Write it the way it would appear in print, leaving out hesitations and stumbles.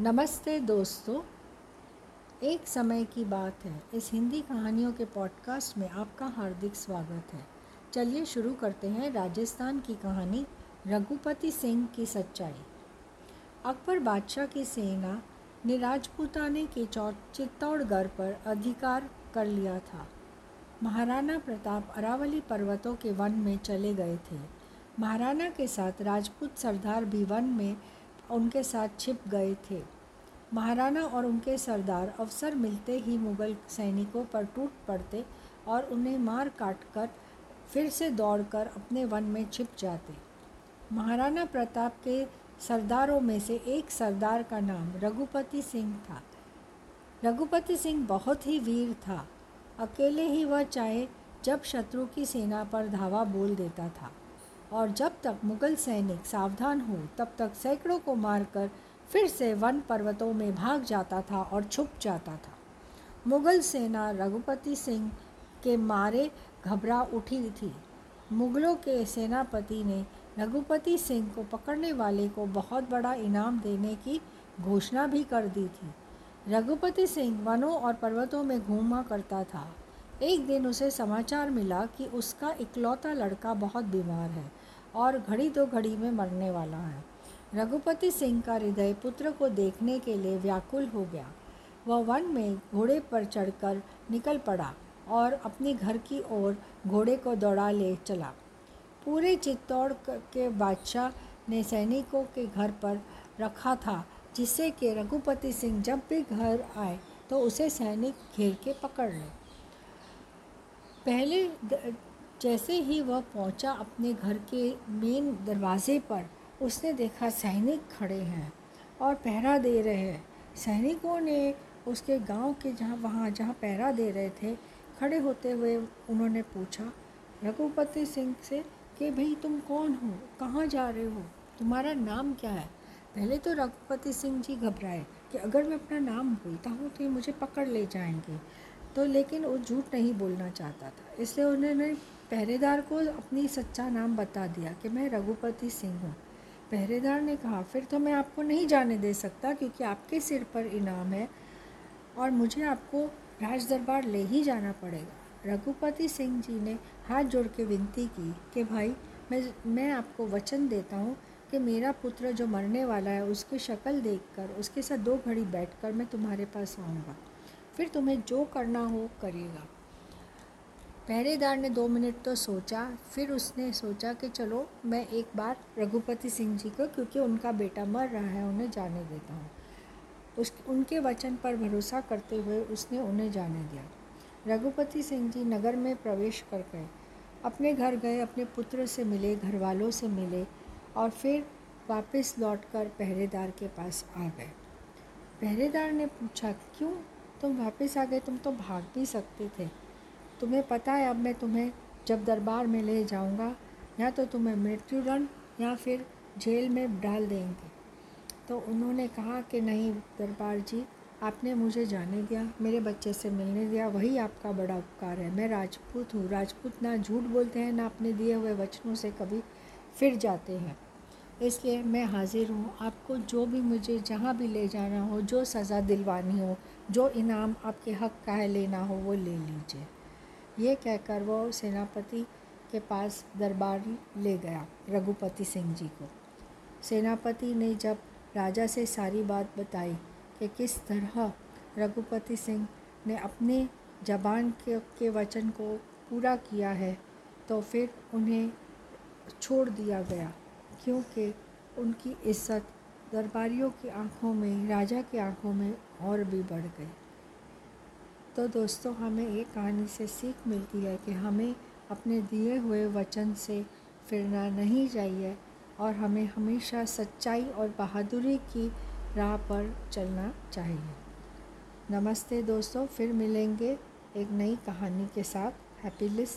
नमस्ते दोस्तों, एक समय की बात है। इस हिंदी कहानियों के पॉडकास्ट में आपका हार्दिक स्वागत है। चलिए शुरू करते हैं राजस्थान की कहानी रघुपति सिंह की सच्चाई। अकबर बादशाह की सेना ने राजपूताने के चित्तौड़गढ़ पर अधिकार कर लिया था। महाराणा प्रताप अरावली पर्वतों के वन में चले गए थे। महाराणा के साथ राजपूत सरदार भी वन में उनके साथ छिप गए थे। महाराणा और उनके सरदार अवसर मिलते ही मुग़ल सैनिकों पर टूट पड़ते और उन्हें मार काट कर फिर से दौड़कर अपने वन में छिप जाते। महाराणा प्रताप के सरदारों में से एक सरदार का नाम रघुपति सिंह था। रघुपति सिंह बहुत ही वीर था। अकेले ही वह चाहे जब शत्रु की सेना पर धावा बोल देता था, और जब तक मुग़ल सैनिक सावधान हो तब तक सैकड़ों को मारकर फिर से वन पर्वतों में भाग जाता था और छुप जाता था। मुग़ल सेना रघुपति सिंह के मारे घबरा उठी थी। मुग़लों के सेनापति ने रघुपति सिंह को पकड़ने वाले को बहुत बड़ा इनाम देने की घोषणा भी कर दी थी। रघुपति सिंह वनों और पर्वतों में घूमा करता था। एक दिन उसे समाचार मिला कि उसका इकलौता लड़का बहुत बीमार है और घड़ी दो घड़ी में मरने वाला है। रघुपति सिंह का हृदय पुत्र को देखने के लिए व्याकुल हो गया। वह वन में घोड़े पर चढ़कर निकल पड़ा और अपने घर की ओर घोड़े को दौड़ा ले चला। पूरे चित्तौड़ के बादशाह ने सैनिकों के घर पर रखा था, जिससे कि रघुपति सिंह जब भी घर आए तो उसे सैनिक घेर के पकड़ लें। पहले जैसे ही वह पहुंचा अपने घर के मेन दरवाजे पर, उसने देखा सैनिक खड़े हैं और पहरा दे रहे हैं। सैनिकों ने उसके गांव के जहाँ पहरा दे रहे थे खड़े होते हुए उन्होंने पूछा रघुपति सिंह से कि भाई तुम कौन हो, कहाँ जा रहे हो, तुम्हारा नाम क्या है। पहले तो रघुपति सिंह जी घबराए कि अगर मैं अपना नाम बोलता हूँ तो ये मुझे पकड़ ले जाएंगे, तो लेकिन वो झूठ नहीं बोलना चाहता था, इसलिए उन्होंने पहरेदार को अपनी सच्चा नाम बता दिया कि मैं रघुपति सिंह हूँ। पहरेदार ने कहा फिर तो मैं आपको नहीं जाने दे सकता, क्योंकि आपके सिर पर इनाम है और मुझे आपको राज दरबार ले ही जाना पड़ेगा। रघुपति सिंह जी ने हाथ जोड़ के विनती की कि भाई मैं आपको वचन देता हूँ कि मेरा पुत्र जो मरने वाला है उसकी शक्ल देखकर उसके साथ दो घड़ी बैठकर मैं तुम्हारे पास आऊँगा, फिर तुम्हें जो करना हो करेगा। पहरेदार ने 2 मिनट तो सोचा, फिर उसने सोचा कि चलो मैं एक बार रघुपति सिंह जी को, क्योंकि उनका बेटा मर रहा है, उन्हें जाने देता हूँ। उनके वचन पर भरोसा करते हुए उसने उन्हें जाने दिया। रघुपति सिंह जी नगर में प्रवेश कर गए, अपने घर गए, अपने पुत्र से मिले, घर वालों से मिले और फिर वापस लौटकर पहरेदार के पास आ गए। पहरेदार ने पूछा क्यों तुम वापस आ गए, तुम तो भाग भी सकते थे। तुम्हें पता है अब मैं तुम्हें जब दरबार में ले जाऊंगा या तो तुम्हें मृत्युदंड या फिर जेल में डाल देंगे। तो उन्होंने कहा कि नहीं दरबार जी, आपने मुझे जाने दिया, मेरे बच्चे से मिलने दिया, वही आपका बड़ा उपकार है। मैं राजपूत हूँ, राजपूत ना झूठ बोलते हैं ना अपने दिए हुए वचनों से कभी फिर जाते हैं, इसलिए मैं हाजिर हूँ। आपको जो भी मुझे जहाँ भी ले जाना हो, जो सज़ा दिलवानी हो, जो इनाम आपके हक का है लेना हो वो ले लीजिए। ये कहकर वो सेनापति के पास दरबारी ले गया रघुपति सिंह जी को। सेनापति ने जब राजा से सारी बात बताई कि किस तरह रघुपति सिंह ने अपने जबान के वचन को पूरा किया है, तो फिर उन्हें छोड़ दिया गया, क्योंकि उनकी इज्जत दरबारियों की आंखों में, राजा की आंखों में और भी बढ़ गई। तो दोस्तों, हमें एक कहानी से सीख मिलती है कि हमें अपने दिए हुए वचन से फिरना नहीं चाहिए और हमें हमेशा सच्चाई और बहादुरी की राह पर चलना चाहिए। नमस्ते दोस्तों, फिर मिलेंगे एक नई कहानी के साथ। Happy listening.